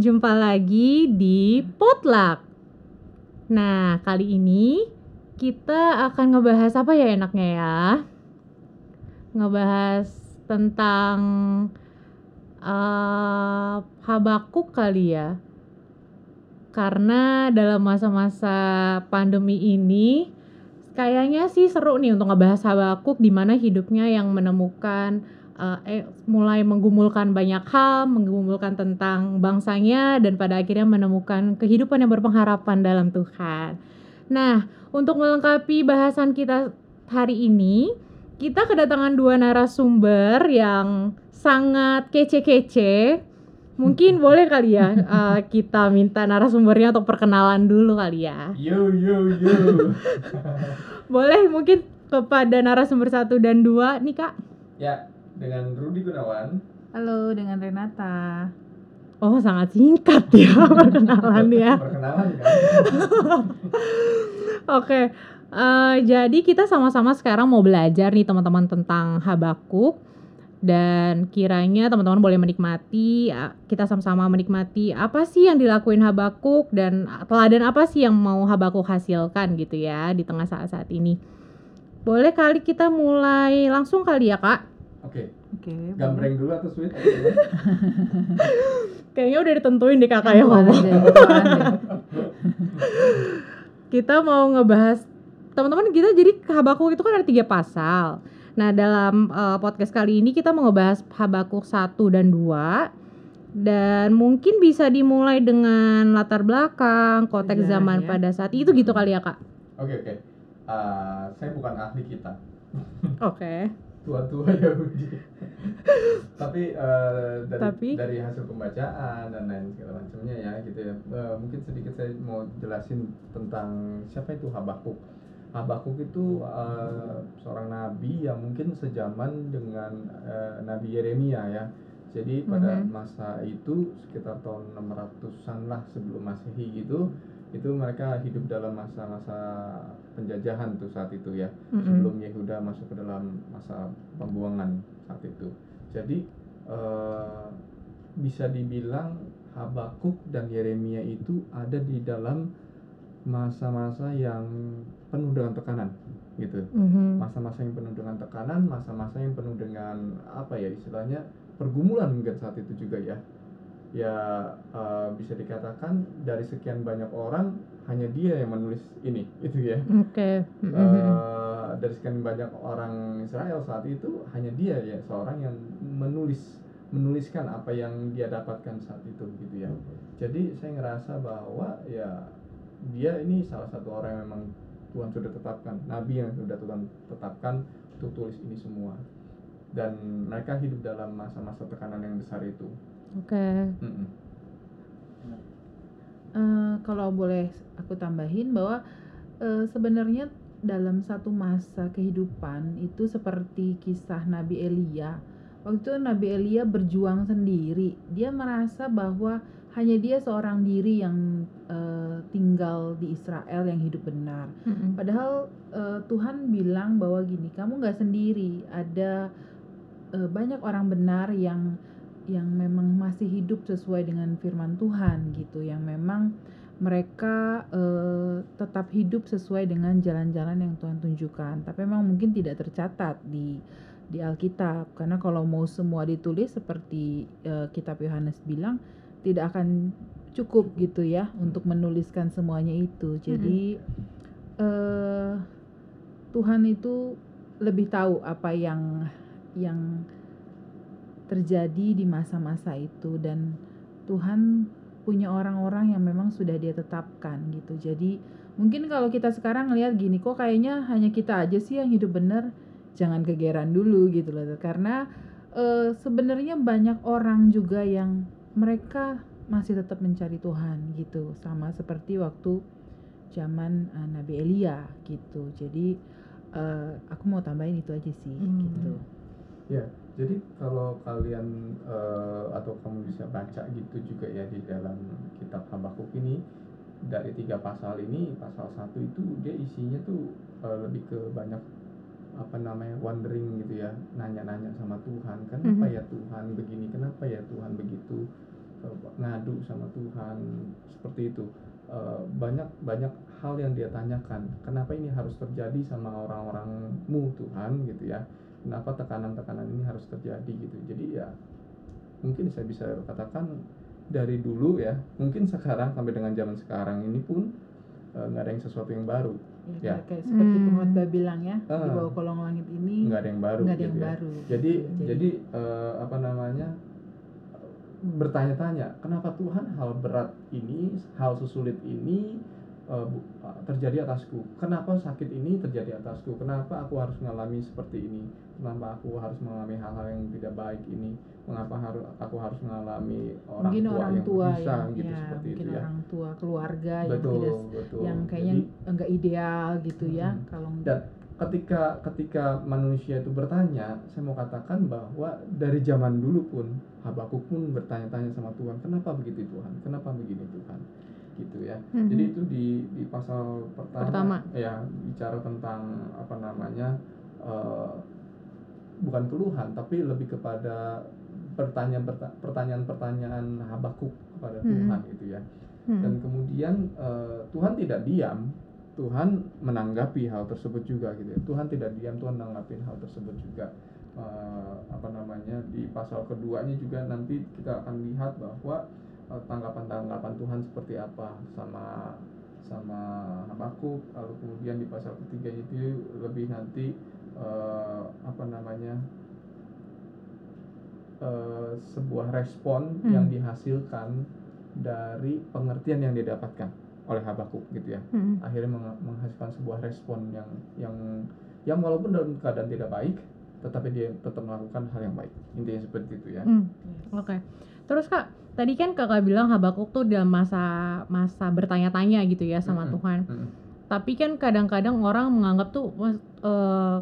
Jumpa lagi di Potluck. Nah, kali ini kita akan ngebahas apa ya enaknya ya? Ngebahas tentang Habakuk kali ya. Karena dalam masa-masa pandemi ini kayaknya sih seru nih untuk ngebahas Habakuk, di mana hidupnya yang menemukan mulai menggumulkan banyak hal, menggumulkan tentang bangsanya, dan pada akhirnya menemukan kehidupan yang berpengharapan dalam Tuhan. Nah, untuk melengkapi bahasan kita hari ini, kita kedatangan dua narasumber yang sangat kece-kece. Mungkin boleh kali ya kita minta narasumbernya untuk perkenalan dulu kali ya. Yo. Boleh mungkin kepada narasumber 1 dan 2 nih, Kak? Ya. Dengan Rudy Gunawan. Halo, dengan Renata. Oh, sangat singkat ya perkenalan ya. Perkenalan kan. Oke. Jadi kita sama-sama sekarang mau belajar nih teman-teman tentang Habakuk. Dan kiranya teman-teman boleh menikmati, kita sama-sama menikmati apa sih yang dilakuin Habakuk dan teladan apa sih yang mau Habakuk hasilkan gitu ya di tengah saat-saat ini. Boleh kali kita mulai langsung kali ya, Kak? Oke. Gambreng dulu atau sweet? Kayaknya udah ditentuin deh kakak ya ngomong. Kita mau ngebahas, teman-teman, kita jadi Habakuk itu kan ada 3 pasal. Nah, dalam podcast kali ini kita mau ngebahas Habakuk 1 dan 2. Dan mungkin bisa dimulai dengan latar belakang, konteks zaman pada saat itu gitu kali ya, Kak. Oke. Saya bukan ahli kitab. Oke. Tua-tua ya Budi. Tapi dari hasil pembacaan dan lain segala macamnya ya gitu ya. Mungkin sedikit saya mau jelasin tentang siapa itu Habakuk. Habakuk itu seorang nabi yang mungkin sejaman dengan Nabi Yeremia ya. Jadi pada masa itu sekitar tahun 600-an lah sebelum Masehi gitu. Itu mereka hidup dalam masa-masa penjajahan tuh saat itu ya, sebelum Yehuda masuk ke dalam masa pembuangan saat itu. Jadi bisa dibilang Habakuk dan Yeremia itu ada di dalam masa-masa yang penuh dengan tekanan gitu. Masa-masa yang penuh dengan tekanan, masa-masa yang penuh dengan apa ya istilahnya, pergumulan mungkin saat itu juga ya. Bisa dikatakan dari sekian banyak orang hanya dia yang menulis ini itu ya. Dari sekian banyak orang Israel saat itu hanya dia ya seorang yang menuliskan apa yang dia dapatkan saat itu gitu ya. Jadi saya ngerasa bahwa ya dia ini salah satu orang yang memang Tuhan sudah tetapkan, nabi yang sudah Tuhan tetapkan untuk tulis ini semua, dan mereka hidup dalam masa-masa tekanan yang besar itu. Kalau boleh aku tambahin bahwa sebenarnya dalam satu masa kehidupan itu seperti kisah Nabi Elia. Waktu itu Nabi Elia berjuang sendiri. Dia merasa bahwa hanya dia seorang diri yang tinggal di Israel yang hidup benar. Padahal Tuhan bilang bahwa gini, kamu gak sendiri. Ada banyak orang benar yang memang masih hidup sesuai dengan firman Tuhan gitu, yang memang mereka tetap hidup sesuai dengan jalan-jalan yang Tuhan tunjukkan, tapi memang mungkin tidak tercatat di Alkitab, karena kalau mau semua ditulis seperti Kitab Yohanes bilang tidak akan cukup gitu ya untuk menuliskan semuanya itu. Jadi Tuhan itu lebih tahu apa yang terjadi di masa-masa itu, dan Tuhan punya orang-orang yang memang sudah dia tetapkan gitu. Jadi mungkin kalau kita sekarang ngelihat gini, kok kayaknya hanya kita aja sih yang hidup benar, jangan kegeran dulu gitu loh, karena sebenarnya banyak orang juga yang mereka masih tetap mencari Tuhan gitu, sama seperti waktu zaman Nabi Elia gitu. Jadi aku mau tambahin itu aja sih gitu. Ya, jadi kalau kalian atau kamu bisa baca gitu juga ya di dalam kitab Habakuk ini, dari 3 pasal ini, pasal 1 itu dia isinya tuh lebih ke banyak apa namanya wondering gitu ya, nanya-nanya sama Tuhan, kenapa ya Tuhan begini, kenapa ya Tuhan begitu. ngadu sama Tuhan, seperti itu. Banyak hal yang dia tanyakan, kenapa ini harus terjadi sama orang-orangmu Tuhan gitu ya, kenapa tekanan-tekanan ini harus terjadi gitu. Jadi ya mungkin saya bisa katakan dari dulu ya, mungkin sekarang sampai dengan zaman sekarang ini pun nggak ada yang sesuatu yang baru ya, kayak seperti pengkhotbah bilang ya, di bawah kolong langit ini nggak ada yang baru, gitu ya. Baru. Jadi apa namanya, bertanya-tanya kenapa Tuhan hal berat ini, hal sesulit ini terjadi atasku, kenapa sakit ini terjadi atasku, kenapa aku harus mengalami seperti ini, kenapa aku harus mengalami hal-hal yang tidak baik ini, mengapa aku harus mengalami orang tua yang bisa, orang tua, keluarga betul, yang kayaknya nggak ideal gitu ya. Kalau Ketika manusia itu bertanya, saya mau katakan bahwa dari zaman dulu pun Habakuk pun bertanya-tanya sama Tuhan, kenapa begitu Tuhan, kenapa begini Tuhan, gitu ya. Jadi itu di pasal pertama ya, bicara tentang apa namanya, bukan keluhan tapi lebih kepada pertanyaan-pertanyaan Habakuk kepada Tuhan gitu ya. Dan kemudian Tuhan tidak diam, Tuhan menanggapi hal tersebut juga gitu ya. Tuhan tidak diam, Tuhan menanggapin hal tersebut juga. Apa namanya, di pasal keduanya juga nanti kita akan lihat bahwa tanggapan-tanggapan Tuhan seperti apa sama Habakuk. Lalu kemudian di pasal ketiganya itu lebih nanti sebuah respon yang dihasilkan dari pengertian yang didapatkan oleh Habakuk gitu ya. Akhirnya menghasilkan sebuah respon yang walaupun dalam keadaan tidak baik, tetapi dia tetap melakukan hal yang baik. Intinya seperti itu ya. Oke. Terus Kak, tadi kan Kakak bilang Habakuk tuh dalam masa bertanya-tanya gitu ya sama Tuhan. Tapi kan kadang-kadang orang menganggap tuh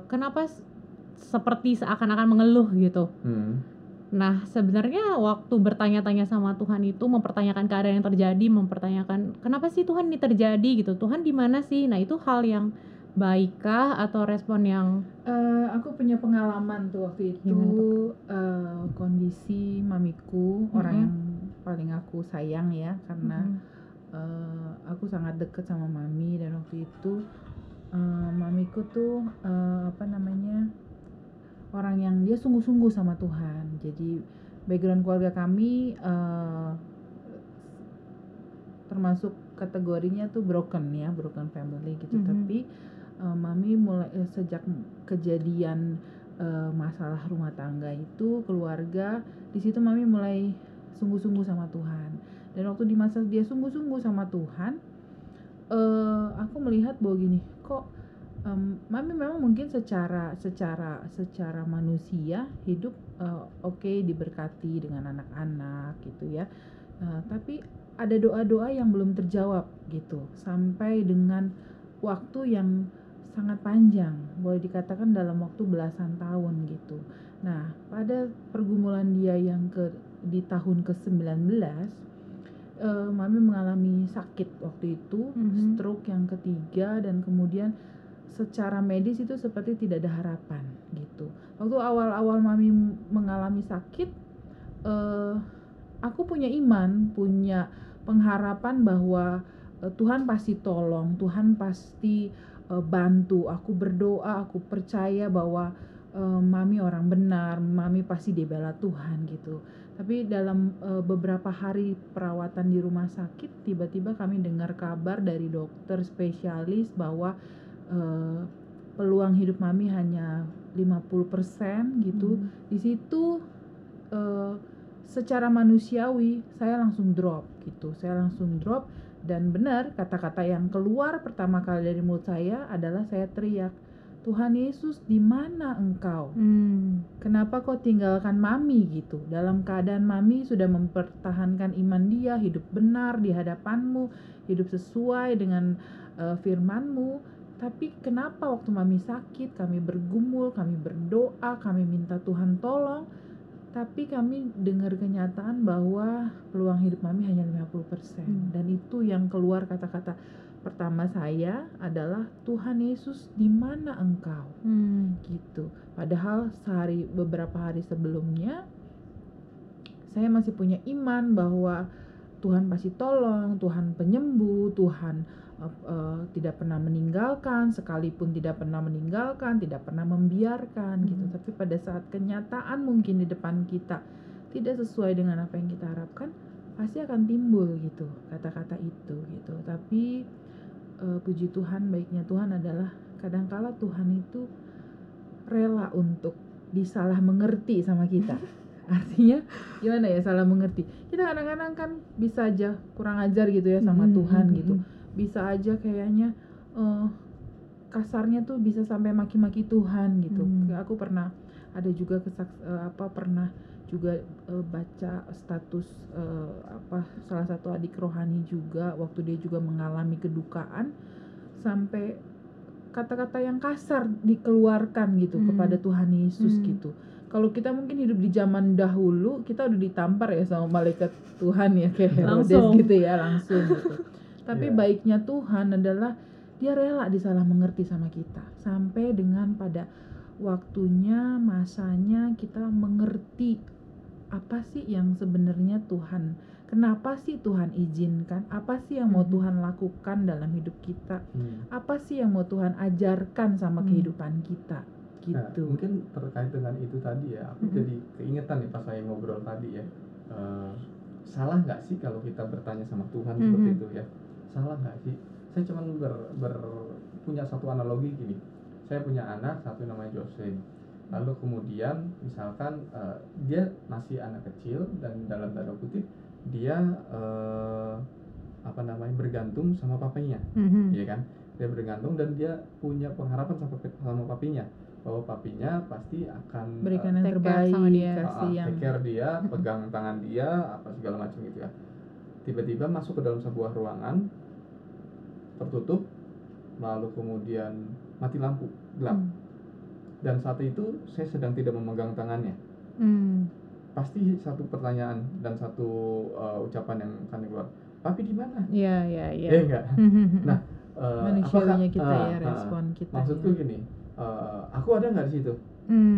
kenapa seperti seakan-akan mengeluh gitu. Nah, sebenarnya waktu bertanya-tanya sama Tuhan itu mempertanyakan keadaan yang terjadi, mempertanyakan kenapa sih Tuhan ini terjadi gitu, Tuhan di mana sih? Nah, itu hal yang baikkah atau respon yang aku punya pengalaman tuh waktu itu kondisi mamiku, orang yang paling aku sayang ya, karena aku sangat dekat sama mami. Dan waktu itu mamiku tuh orang yang dia sungguh-sungguh sama Tuhan. Jadi background keluarga kami termasuk kategorinya tuh broken family gitu. Tapi mami mulai sejak kejadian masalah rumah tangga itu, keluarga, di situ mami mulai sungguh-sungguh sama Tuhan. Dan waktu di masa dia sungguh-sungguh sama Tuhan, aku melihat bahwa gini, kok mami memang mungkin secara manusia hidup oke, diberkati dengan anak-anak gitu ya, tapi ada doa-doa yang belum terjawab gitu sampai dengan waktu yang sangat panjang, boleh dikatakan dalam waktu belasan tahun gitu. Nah, pada pergumulan dia yang di tahun ke-19, mami mengalami sakit waktu itu, stroke yang ketiga, dan kemudian secara medis itu seperti tidak ada harapan gitu. Waktu awal-awal mami mengalami sakit, aku punya iman, punya pengharapan bahwa Tuhan pasti tolong, Tuhan pasti bantu. Aku berdoa, aku percaya bahwa mami orang benar, mami pasti dibela Tuhan gitu. Tapi dalam beberapa hari perawatan di rumah sakit, tiba-tiba kami dengar kabar dari dokter spesialis bahwa peluang hidup mami hanya 50% gitu. Di situ secara manusiawi saya langsung drop gitu. Dan benar, kata-kata yang keluar pertama kali dari mulut saya adalah saya teriak, Tuhan Yesus, di mana Engkau? Kenapa Kau tinggalkan mami gitu? Dalam keadaan mami sudah mempertahankan iman dia, hidup benar di hadapan-Mu, hidup sesuai dengan firman-Mu. Tapi kenapa waktu mami sakit, kami bergumul, kami berdoa, kami minta Tuhan tolong, tapi kami dengar kenyataan bahwa peluang hidup mami hanya 50%. Dan itu yang keluar kata-kata pertama saya adalah, Tuhan Yesus, di mana Engkau? Gitu. Padahal beberapa hari sebelumnya, saya masih punya iman bahwa Tuhan pasti tolong, Tuhan penyembuh, Tuhan tidak pernah meninggalkan, sekalipun tidak pernah meninggalkan, tidak pernah membiarkan gitu. Tapi pada saat kenyataan mungkin di depan kita tidak sesuai dengan apa yang kita harapkan, pasti akan timbul gitu kata-kata itu gitu. Tapi puji Tuhan, baiknya Tuhan adalah kadangkala Tuhan itu rela untuk disalah mengerti sama kita. Artinya gimana ya salah mengerti? Kita kadang-kadang kan bisa aja kurang ajar gitu ya sama Tuhan gitu. Bisa aja kayaknya kasarnya tuh bisa sampai maki-maki Tuhan gitu. Aku pernah ada juga baca status salah satu adik rohani juga waktu dia juga mengalami kedukaan, sampai kata-kata yang kasar dikeluarkan gitu kepada Tuhan Yesus gitu. Kalau kita mungkin hidup di zaman dahulu, kita udah ditampar ya sama malaikat Tuhan ya, kayak Herodes gitu ya, langsung gitu. Tapi baiknya Tuhan adalah dia rela disalah mengerti sama kita, sampai dengan pada waktunya, masanya kita mengerti apa sih yang sebenarnya Tuhan, kenapa sih Tuhan izinkan, apa sih yang mau Tuhan lakukan dalam hidup kita, apa sih yang mau Tuhan ajarkan sama kehidupan kita gitu. Nah, mungkin terkait dengan itu tadi ya, aku jadi keingetan nih pas saya ngobrol tadi ya, salah gak sih kalau kita bertanya sama Tuhan seperti itu ya, salah gak sih? Saya cuma punya satu analogi gini, saya punya anak satu namanya Jose. Lalu kemudian misalkan dia masih anak kecil dan dalam tanda kutip dia bergantung sama papinya, ya kan? Dia bergantung dan dia punya pengharapan sama papinya bahwa papinya pasti akan berikan yang terbaik sama dia, take care dia, pegang tangan dia, apa segala macam gitu ya. Tiba-tiba masuk ke dalam sebuah ruangan tertutup, lalu kemudian mati lampu gelap. Dan saat itu saya sedang tidak memegang tangannya. Pasti satu pertanyaan dan satu ucapan yang akan keluar. Papi di mana? Iya. Ya enggak. Nah, manusianya kita respon kita. Maksudku gini, aku ada nggak di situ?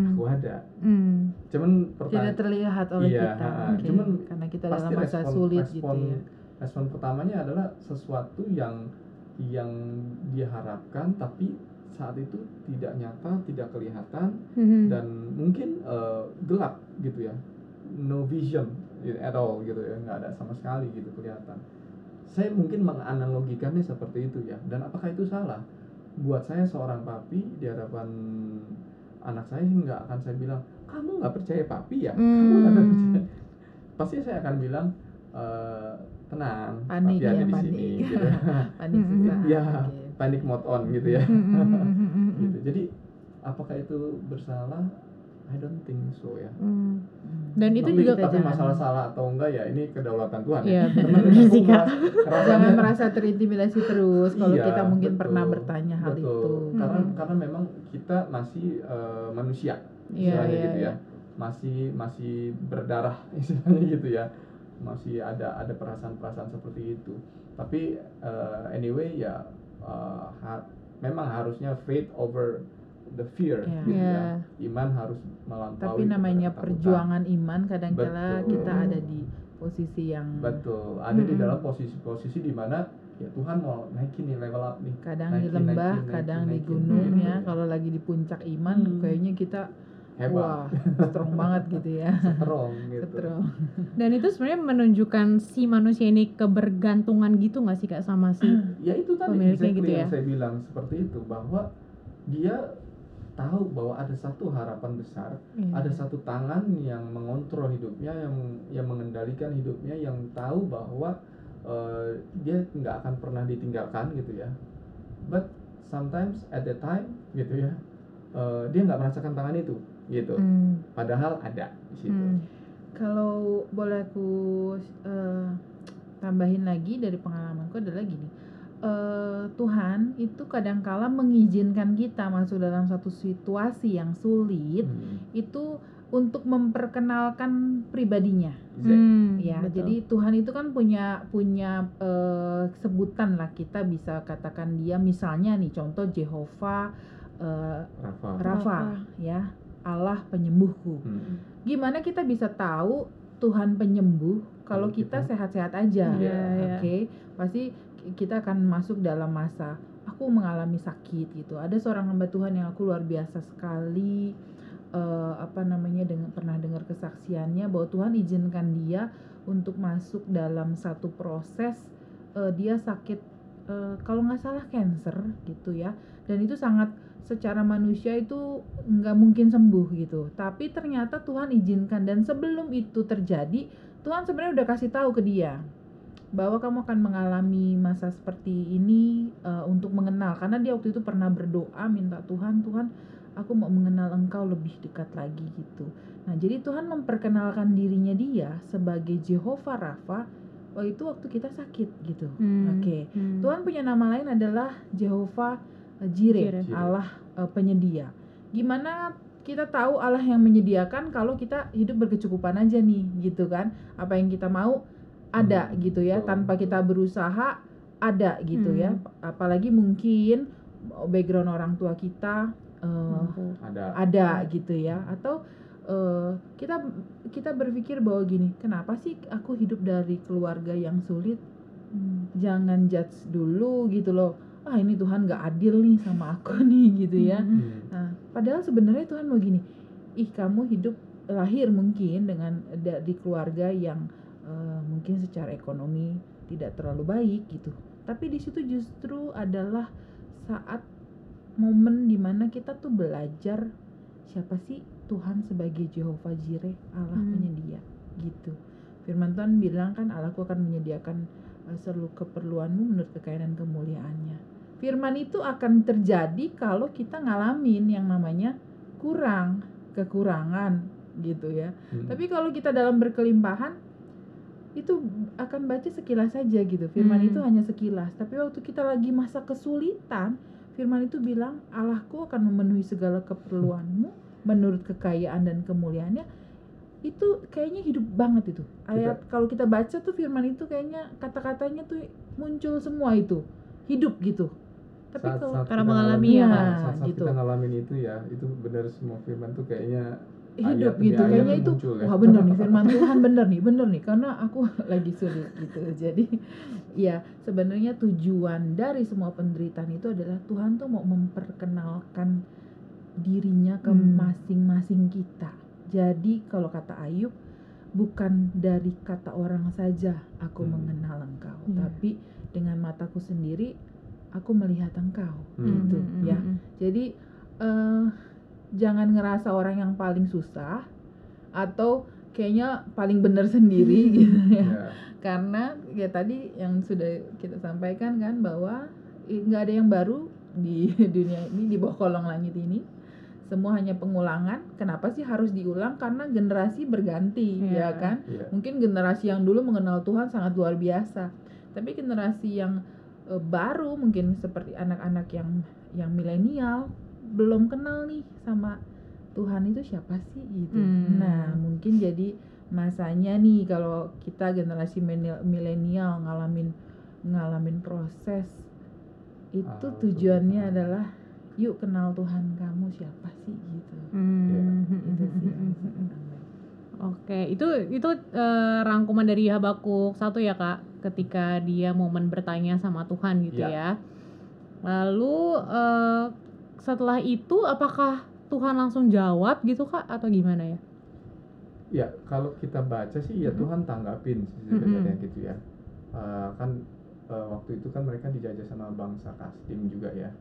Aku ada. Cuman tidak terlihat oleh kita. Okay. Cuman karena kita dalam masa sulit gitu ya. Respon pertamanya adalah sesuatu yang diharapkan tapi saat itu tidak nyata, tidak kelihatan, dan mungkin gelap gitu ya, no vision at all gitu ya, nggak ada sama sekali gitu kelihatan. Saya mungkin menganalogikannya seperti itu ya, dan apakah itu salah? Buat saya seorang papi di hadapan anak saya nggak akan saya bilang, kamu nggak percaya papi ya? Kamu nggak percaya? Pasti saya akan bilang, tenang, panik, papi ada di sini. Gitu. Panik susah. Ya. Okay. Panic mode on gitu ya. Gitu. Jadi apakah itu bersalah? I don't think so ya. Dan itu tapi, juga tapi masalah-salah atau enggak ya, ini kedaulatan Tuhan ya. Jangan merasa terintimidasi terus kalau kita mungkin pernah bertanya hal itu. Karena memang kita masih manusia istilahnya gitu ya. Masih berdarah istilahnya gitu ya. Masih ada perasaan-perasaan seperti itu. Tapi anyway ya, memang harusnya faith over the fear gitu ya. Iman harus melampaui. Tapi namanya perjuangan iman kadang-kala kita ada di posisi yang di dalam posisi di mana ya Tuhan mau naikin nih, level up nih. Kadang di lembah, kadang di gunung ya. Kalau lagi di puncak iman kayaknya kita hebat. Wah, strong banget gitu ya. Strong gitu. Strong. Dan itu sebenarnya menunjukkan si manusia ini kebergantungan gitu nggak sih Kak sama si ya itu tadi gitu ya. Saya bilang seperti itu, bahwa dia tahu bahwa ada satu harapan besar, ada satu tangan yang mengontrol hidupnya, yang mengendalikan hidupnya, yang tahu bahwa dia nggak akan pernah ditinggalkan gitu ya. But sometimes at the time gitu ya, dia nggak merasakan tangan itu. Gitu. Padahal ada di situ. Kalau boleh aku tambahin lagi dari pengalamanku adalah gini. Tuhan itu kadangkala mengizinkan kita masuk dalam satu situasi yang sulit itu untuk memperkenalkan pribadinya. Ya, betul. Jadi Tuhan itu kan punya sebutan lah, kita bisa katakan dia misalnya nih contoh Jehovah Rafa ya. Allah penyembuhku. Gimana kita bisa tahu Tuhan penyembuh kalau kita sehat-sehat aja. Oke. Pasti kita akan masuk dalam masa aku mengalami sakit gitu. Ada seorang hamba Tuhan yang aku luar biasa sekali, pernah dengar kesaksiannya bahwa Tuhan izinkan dia untuk masuk dalam satu proses, dia sakit kalau nggak salah kanker gitu ya, dan itu sangat secara manusia itu nggak mungkin sembuh gitu, tapi ternyata Tuhan izinkan. Dan sebelum itu terjadi Tuhan sebenarnya udah kasih tahu ke dia bahwa kamu akan mengalami masa seperti ini, untuk mengenal, karena dia waktu itu pernah berdoa minta Tuhan aku mau mengenal Engkau lebih dekat lagi gitu. Nah, jadi Tuhan memperkenalkan dirinya dia sebagai Jehovah Rafa. Oh, itu waktu kita sakit gitu. Tuhan punya nama lain adalah Jehovah Jireh, Allah penyedia. Gimana kita tahu Allah yang menyediakan kalau kita hidup berkecukupan aja nih gitu kan. Apa yang kita mau ada gitu ya, tanpa kita berusaha ada gitu ya. Apalagi mungkin background orang tua kita ada gitu ya, atau kita berpikir bahwa gini, kenapa sih aku hidup dari keluarga yang sulit? Jangan judge dulu gitu loh. Ah, ini Tuhan nggak adil nih sama aku nih gitu ya. Nah, padahal sebenarnya Tuhan mau gini, kamu hidup lahir mungkin dengan di keluarga yang mungkin secara ekonomi tidak terlalu baik gitu. Tapi di situ justru adalah saat momen dimana kita tuh belajar siapa sih Tuhan sebagai Jehovah Jireh, Allah penyedia gitu. Firman Tuhan bilang kan, Allahku akan menyediakan seluruh keperluanmu menurut kekayaan dan kemuliaannya. Firman itu akan terjadi kalau kita ngalamin yang namanya kekurangan gitu ya. Tapi kalau kita dalam berkelimpahan itu akan baca sekilas saja gitu. Firman itu hanya sekilas, tapi waktu kita lagi masa kesulitan, Firman itu bilang, Allahku akan memenuhi segala keperluanmu menurut kekayaan dan kemuliaannya. Itu kayaknya hidup banget itu ayat. Kalau kita baca tuh Firman itu kayaknya kata-katanya tuh muncul semua itu, hidup gitu. Tapi saat kita mengalami saat gitu. Kita ngalamin itu ya, itu benar semua Firman tuh kayaknya hidup gitu. Kayaknya itu muncul, ya. Wah, bener nih Firman Tuhan, bener nih karena aku lagi sulit gitu. Jadi ya, sebenarnya tujuan dari semua penderitaan itu adalah Tuhan tuh mau memperkenalkan dirinya ke masing-masing kita. Jadi kalau kata Ayub, bukan dari kata orang saja aku mengenal Engkau, tapi dengan mataku sendiri aku melihat Engkau gitu ya. Jadi jangan ngerasa orang yang paling susah atau kayaknya paling benar sendiri gitu ya. Karena ya tadi yang sudah kita sampaikan kan, bahwa nggak ada yang baru di dunia ini, di bawah kolong langit ini. Semua hanya pengulangan. Kenapa sih harus diulang? Karena generasi berganti, ya kan? Mungkin generasi yang dulu mengenal Tuhan sangat luar biasa, tapi generasi yang baru, mungkin seperti anak-anak yang milenial, belum kenal nih sama Tuhan itu siapa sih gitu. Nah, mungkin jadi masanya nih kalau kita generasi milenial ngalamin proses itu, tujuannya adalah yuk kenal Tuhan kamu siapa sih gitu. Itu sih. Oke, itu rangkuman dari Habakuk 1 ya Kak, ketika dia momen bertanya sama Tuhan gitu ya. Lalu setelah itu apakah Tuhan langsung jawab gitu Kak, atau gimana ya? Ya, kalau kita baca sih ya Tuhan tanggapin sebenarnya gitu ya. Waktu itu kan mereka dijajah sama bangsa Kasdim juga ya.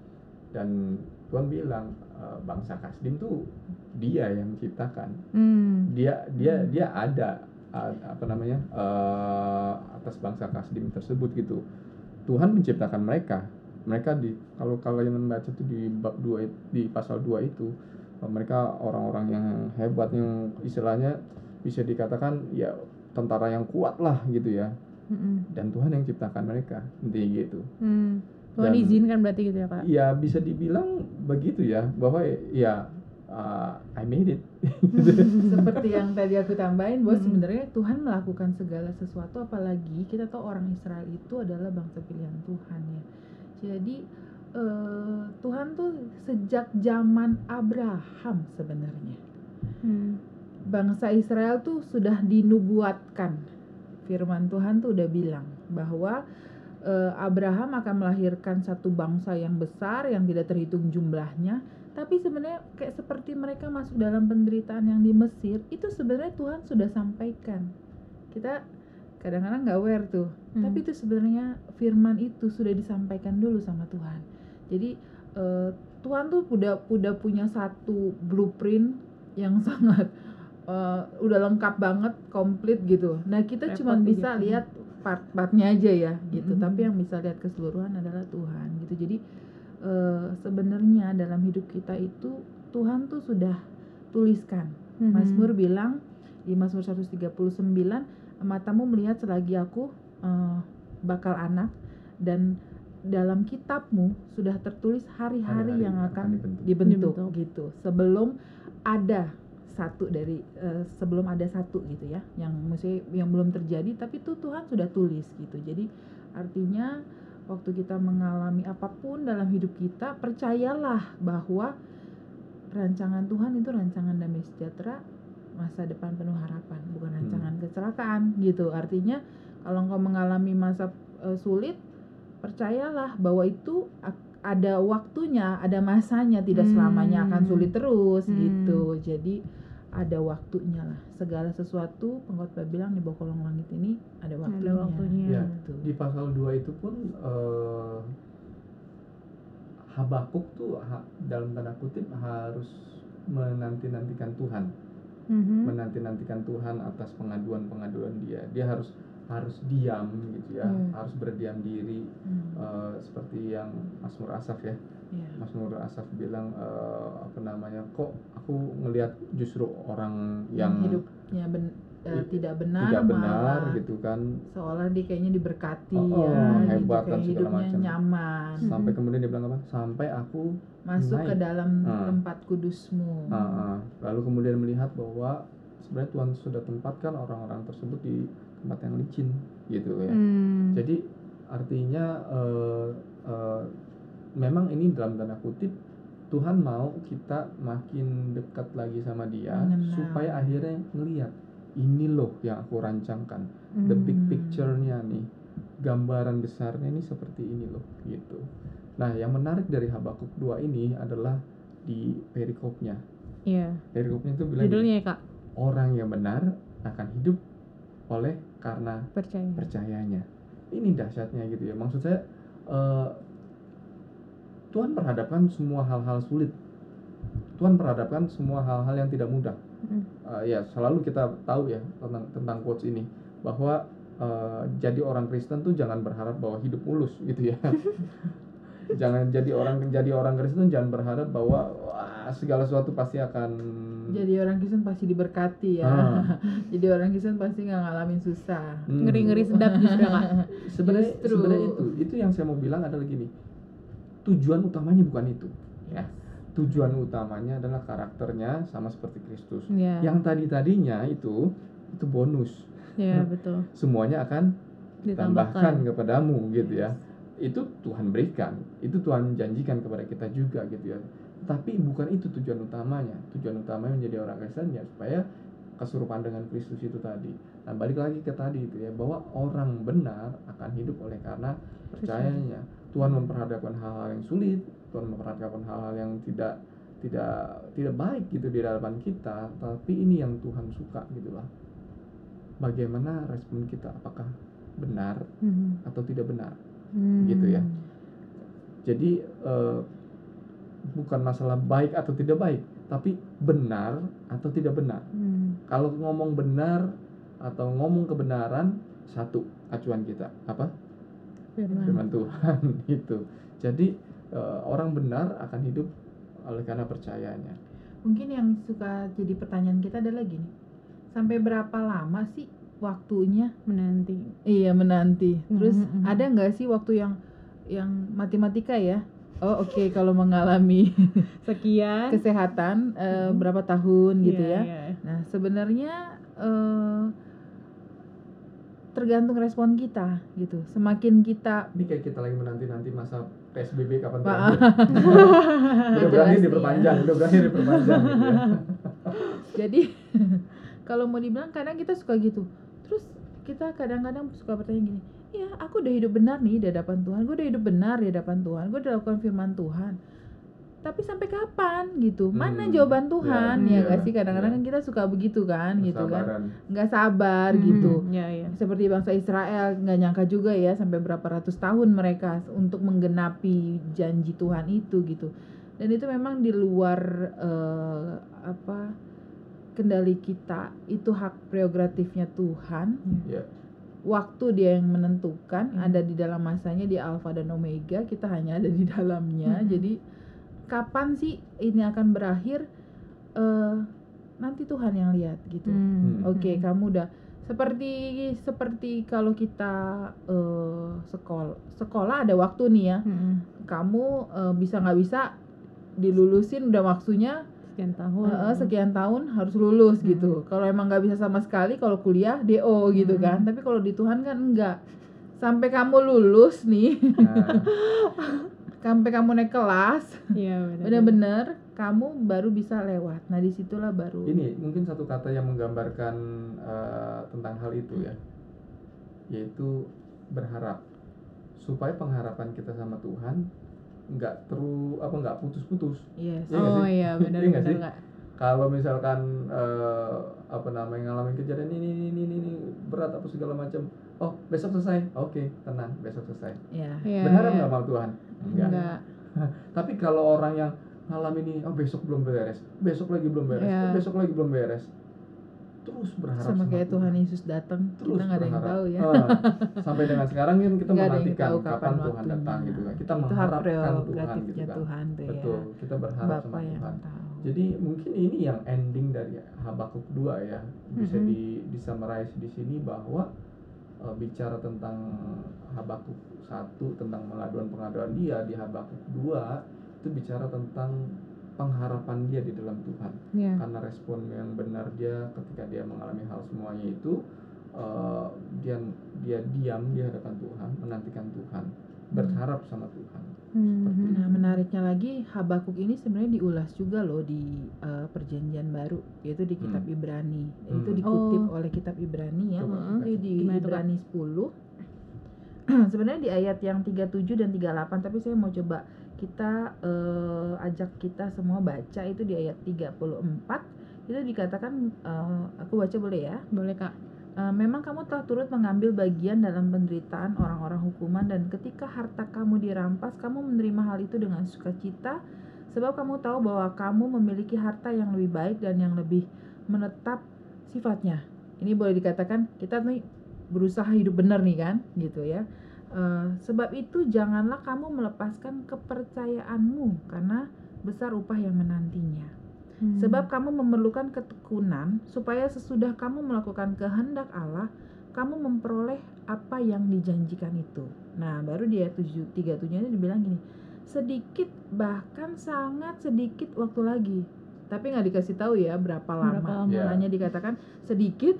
Dan Tuhan bilang bangsa Kasdim tuh dia yang ciptakan. Dia ada atas bangsa Kasdim tersebut gitu. Tuhan menciptakan mereka. Mereka kalau yang membaca tuh di bab 2, di pasal 2 itu, mereka orang-orang yang hebat, yang istilahnya bisa dikatakan ya tentara yang kuat lah gitu ya. Dan Tuhan yang ciptakan mereka, intinya gitu. Tuhan izinkan berarti gitu ya Pak? Iya, bisa dibilang begitu ya, bahwa ya I made it. Seperti yang tadi aku tambahin bahwa sebenarnya Tuhan melakukan segala sesuatu, apalagi kita tahu orang Israel itu adalah bangsa pilihan Tuhan ya. Jadi Tuhan tuh sejak zaman Abraham sebenarnya bangsa Israel tuh sudah dinubuatkan. Firman Tuhan tuh udah bilang bahwa Abraham akan melahirkan satu bangsa yang besar yang tidak terhitung jumlahnya. Tapi sebenarnya kayak seperti mereka masuk dalam penderitaan yang di Mesir, itu sebenarnya Tuhan sudah sampaikan. Kita kadang-kadang nggak aware tuh, tapi itu sebenarnya firman itu sudah disampaikan dulu sama Tuhan. Jadi Tuhan tuh udah punya satu blueprint yang sangat udah lengkap banget, komplit gitu. Nah kita cuma bisa lihat part-partnya aja ya gitu, tapi yang bisa lihat keseluruhan adalah Tuhan gitu. Jadi sebenarnya dalam hidup kita itu Tuhan tuh sudah tuliskan. Mazmur bilang di Mazmur 139, matamu melihat selagi aku bakal anak, dan dalam kitabmu sudah tertulis hari-hari yang akan dibentuk gitu, sebelum ada satu gitu ya, yang mesti, yang belum terjadi tapi itu Tuhan sudah tulis gitu. Jadi artinya waktu kita mengalami apapun dalam hidup kita, percayalah bahwa rancangan Tuhan itu rancangan damai sejahtera, masa depan penuh harapan, bukan rancangan kecelakaan gitu. Artinya kalau engkau mengalami masa sulit, percayalah bahwa itu ada waktunya, ada masanya, tidak selamanya akan sulit terus gitu. Jadi ada waktunya lah, segala sesuatu pengkhotbah bilang di bawah kolong langit ini ada waktunya, Ya, di pasal 2 itu pun Habakuk tuh dalam tanda kutip harus menanti-nantikan Tuhan. Menanti-nantikan Tuhan atas pengaduan-pengaduan dia harus diam gitu ya, harus berdiam diri, seperti yang Mazmur Asaf ya, Mazmur Asaf bilang kok aku ngelihat justru orang yang hidupnya tidak benar gitu kan, seolah dia kayaknya diberkati hebat gitu, dan segala macam nyaman, sampai kemudian dia bilang apa, sampai aku masuk ke dalam tempat kudusmu, lalu kemudian melihat bahwa sebenarnya Tuhan sudah tempatkan orang-orang tersebut di tempat yang licin gitu ya. Jadi artinya memang ini dalam tanda kutip Tuhan mau kita makin dekat lagi sama dia, supaya akhirnya ngelihat ini loh yang aku rancangkan, the big picture-nya nih, gambaran besarnya ini seperti ini loh gitu. Nah yang menarik dari Habakuk 2 ini adalah di perikopnya. Perikopnya itu bilang judulnya ya Kak, orang yang benar akan hidup oleh karena percayanya. Ini dahsyatnya gitu ya. Maksud saya Tuhan perhadapkan semua hal-hal sulit. Tuhan perhadapkan semua hal-hal yang tidak mudah. Ya selalu kita tahu ya tentang quotes ini, bahwa jadi orang Kristen tuh jangan berharap bahwa hidup mulus gitu ya. Jangan jadi orang Kristen jangan berharap bahwa segala sesuatu pasti akan, jadi orang Kristen pasti diberkati ya. Jadi orang Kristen pasti nggak ngalamin susah, ngeri-ngeri sedap juga Kak. Sebenarnya itu yang saya mau bilang adalah gini, tujuan utamanya bukan itu ya. Tujuan utamanya adalah karakternya sama seperti Kristus. Yang tadinya itu bonus. Betul. Semuanya akan ditambahkan kepadamu gitu ya. Itu Tuhan berikan, itu Tuhan janjikan kepada kita juga gitu ya. Tapi bukan itu tujuan utamanya. Tujuan utamanya menjadi orang Kristen ya supaya keserupaan dengan Kristus itu tadi. Nah balik lagi ke tadi itu ya, bahwa orang benar akan hidup oleh karena percayanya. Tuhan memperhadapkan hal-hal yang sulit, Tuhan memperhadapkan hal-hal yang tidak baik gitu di hadapan kita. Tapi ini yang Tuhan suka gitulah. Bagaimana respon kita? Apakah benar atau tidak benar? Gitu ya. Jadi bukan masalah baik atau tidak baik, tapi benar atau tidak benar. Kalau ngomong benar atau ngomong kebenaran, satu acuan kita apa? Firman Tuhan itu. Jadi orang benar akan hidup oleh karena percayanya. Mungkin yang suka jadi pertanyaan kita adalah gini, sampai berapa lama sih waktunya menanti? Iya, menanti. Terus ada nggak sih waktu yang matematika ya? Oh oke, kalau mengalami sekian kesehatan berapa tahun gitu ya. Nah sebenarnya tergantung respon kita gitu. Semakin kita, ini kayak kita lagi menanti-nanti masa PSBB kapan terakhir. Udah berani diperpanjang gitu ya. Jadi Kalau mau dibilang kadang kita suka gitu. Terus kita kadang-kadang suka bertanya gini, ya aku udah hidup benar nih di hadapan Tuhan, gue udah hidup benar di hadapan Tuhan, gue udah lakukan firman Tuhan, tapi sampai kapan gitu? Mana jawaban Tuhan? Ya nggak sih, kadang-kadang kan kita suka begitu kan, gitu kan, nggak sabar gitu. Seperti bangsa Israel, nggak nyangka juga ya sampai berapa ratus tahun mereka untuk menggenapi janji Tuhan itu gitu. Dan itu memang di luar kendali kita, itu hak prerogatifnya Tuhan. Waktu dia yang menentukan, ada di dalam masanya, di Alfa dan Omega, kita hanya ada di dalamnya. Jadi kapan sih ini akan berakhir, nanti Tuhan yang lihat gitu. Oke, kamu udah seperti kalau kita sekolah ada waktu nih ya, kamu bisa nggak bisa dilulusin udah maksudnya sekian tahun harus lulus gitu. Kalau emang nggak bisa sama sekali, kalau kuliah DO gitu kan. Tapi kalau di Tuhan kan enggak, sampai kamu lulus nih. Sampai kamu naik kelas, benar-benar kamu baru bisa lewat. Nah disitulah baru. Ini mungkin satu kata yang menggambarkan tentang hal itu ya, yaitu berharap. Supaya pengharapan kita sama Tuhan nggak putus-putus. Benar. Kalau misalkan ngalamin kejadian ini berat apa segala macam. Oh, besok selesai. Oke, tenang, besok selesai. Berharap nggak mau Tuhan? Enggak. Tapi kalau orang yang ngalamin ini, oh besok belum beres, besok lagi belum beres, besok lagi belum beres, terus berharap sama kayak Tuhan Yesus datang, terus kita nggak ada yang tahu ya. Sampai dengan sekarang kan kita menantikan kapan Tuhan datang gitu kan. Kita mengharapkan Tuhan gitu kan. Betul, kita berharap sama Tuhan. Jadi mungkin ini yang ending dari Habakuk 2 ya, bisa disummarize di sini bahwa bicara tentang Habakuk 1 tentang pengaduan dia, di Habakuk 2 itu bicara tentang pengharapan dia di dalam Tuhan. Karena respon yang benar dia ketika dia mengalami hal semuanya itu, dia diam di hadapan Tuhan, menantikan Tuhan, berharap sama Tuhan. Nah menariknya lagi, Habakuk ini sebenarnya diulas juga loh di Perjanjian Baru, yaitu di Kitab Ibrani. Itu dikutip oleh Kitab Ibrani ya. Di Ibrani 10 sebenarnya di ayat yang 37 dan 38, tapi saya mau coba kita ajak kita semua baca itu di ayat 34. Itu dikatakan, aku baca boleh ya? Boleh Kak. Memang kamu telah turut mengambil bagian dalam penderitaan orang-orang hukuman, dan ketika harta kamu dirampas, kamu menerima hal itu dengan sukacita, sebab kamu tahu bahwa kamu memiliki harta yang lebih baik dan yang lebih menetap sifatnya. Ini boleh dikatakan kita nih berusaha hidup benar nih kan, gitu ya. Sebab itu janganlah kamu melepaskan kepercayaanmu, karena besar upah yang menantinya. Sebab kamu memerlukan ketekunan, supaya sesudah kamu melakukan kehendak Allah, kamu memperoleh apa yang dijanjikan itu. Nah baru di ayat 37 nya dibilang gini, sedikit, bahkan sangat sedikit waktu lagi. Tapi gak dikasih tahu ya berapa lama. Hanya dikatakan sedikit.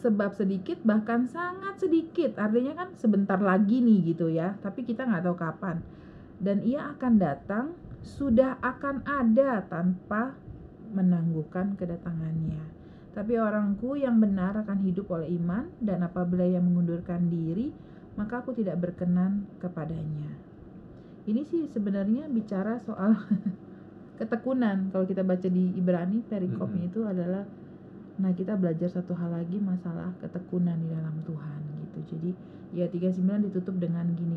Sebab sedikit, bahkan sangat sedikit, artinya kan sebentar lagi nih gitu ya, tapi kita nggak tahu kapan. Dan ia akan datang, sudah akan ada tanpa menangguhkan kedatangannya. Tapi orangku yang benar akan hidup oleh iman, dan apabila ia mengundurkan diri, maka aku tidak berkenan kepadanya. Ini sih sebenarnya bicara soal ketekunan. Kalau kita baca di Ibrani, perikopnya itu adalah, nah kita belajar satu hal lagi masalah ketekunan di dalam Tuhan gitu. Jadi ya 39 ditutup dengan gini,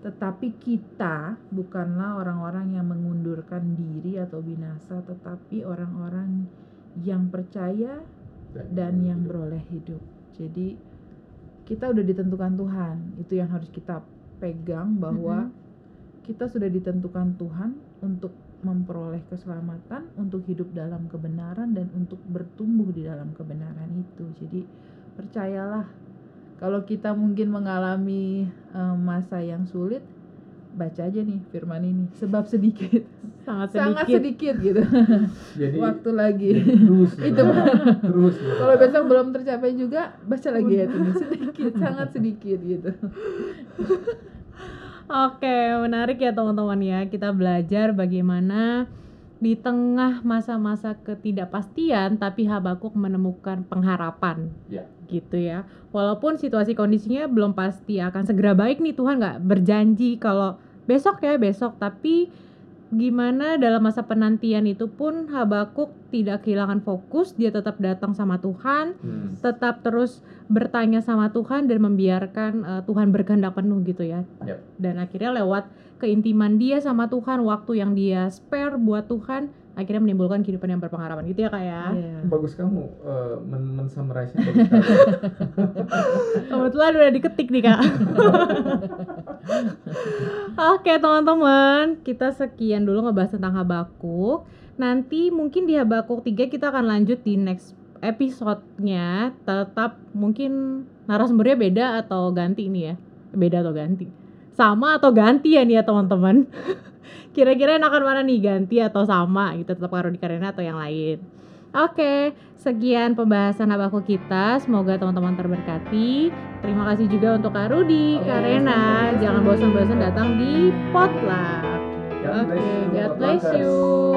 tetapi kita bukanlah orang-orang yang mengundurkan diri atau binasa, tetapi orang-orang yang percaya dan yang beroleh hidup. Jadi kita udah ditentukan Tuhan, itu yang harus kita pegang, bahwa kita sudah ditentukan Tuhan untuk memperoleh keselamatan, untuk hidup dalam kebenaran, dan untuk bertumbuh di dalam kebenaran itu. Jadi percayalah, kalau kita mungkin mengalami masa yang sulit, baca aja nih firman ini, sebab sedikit, sangat sedikit gitu. Jadi, waktu lagi itu terus. Kalau besok belum tercapai juga, baca lagi ya ini, sedikit, sangat sedikit gitu. Oke, menarik ya teman-teman ya. Kita belajar bagaimana Di tengah masa-masa ketidakpastian, tapi Habakuk menemukan pengharapan, gitu ya. Walaupun situasi kondisinya belum pasti akan segera baik nih, Tuhan nggak berjanji kalau besok ya besok. Tapi gimana dalam masa penantian itu pun Habakuk tidak kehilangan fokus, dia tetap datang sama Tuhan, tetap terus bertanya sama Tuhan dan membiarkan Tuhan berkehendak penuh gitu ya. Dan akhirnya lewat keintiman dia sama Tuhan, waktu yang dia spare buat Tuhan, akhirnya menimbulkan kehidupan yang berpengharapan gitu ya Kak ya. Bagus kamu men-summarize-nya bagus kamu. Kebetulan udah diketik nih Kak. Oke teman-teman, kita sekian dulu ngebahas tentang Habakuk. Nanti mungkin di Habakuk 3 kita akan lanjut di next episode-nya. Tetap mungkin narasumbernya beda atau ganti nih ya. Beda atau ganti, sama atau ganti ya nih ya teman-teman. Kira-kira enakan mana nih, ganti atau sama gitu, tetap Rudy Gunawan atau yang lain. Oke, sekian pembahasan Habakuk kita. Semoga teman-teman terberkati. Terima kasih juga untuk Kak Rudy, Kak Rena. Jangan bosan-bosan datang di Potluck. Oke, God bless you.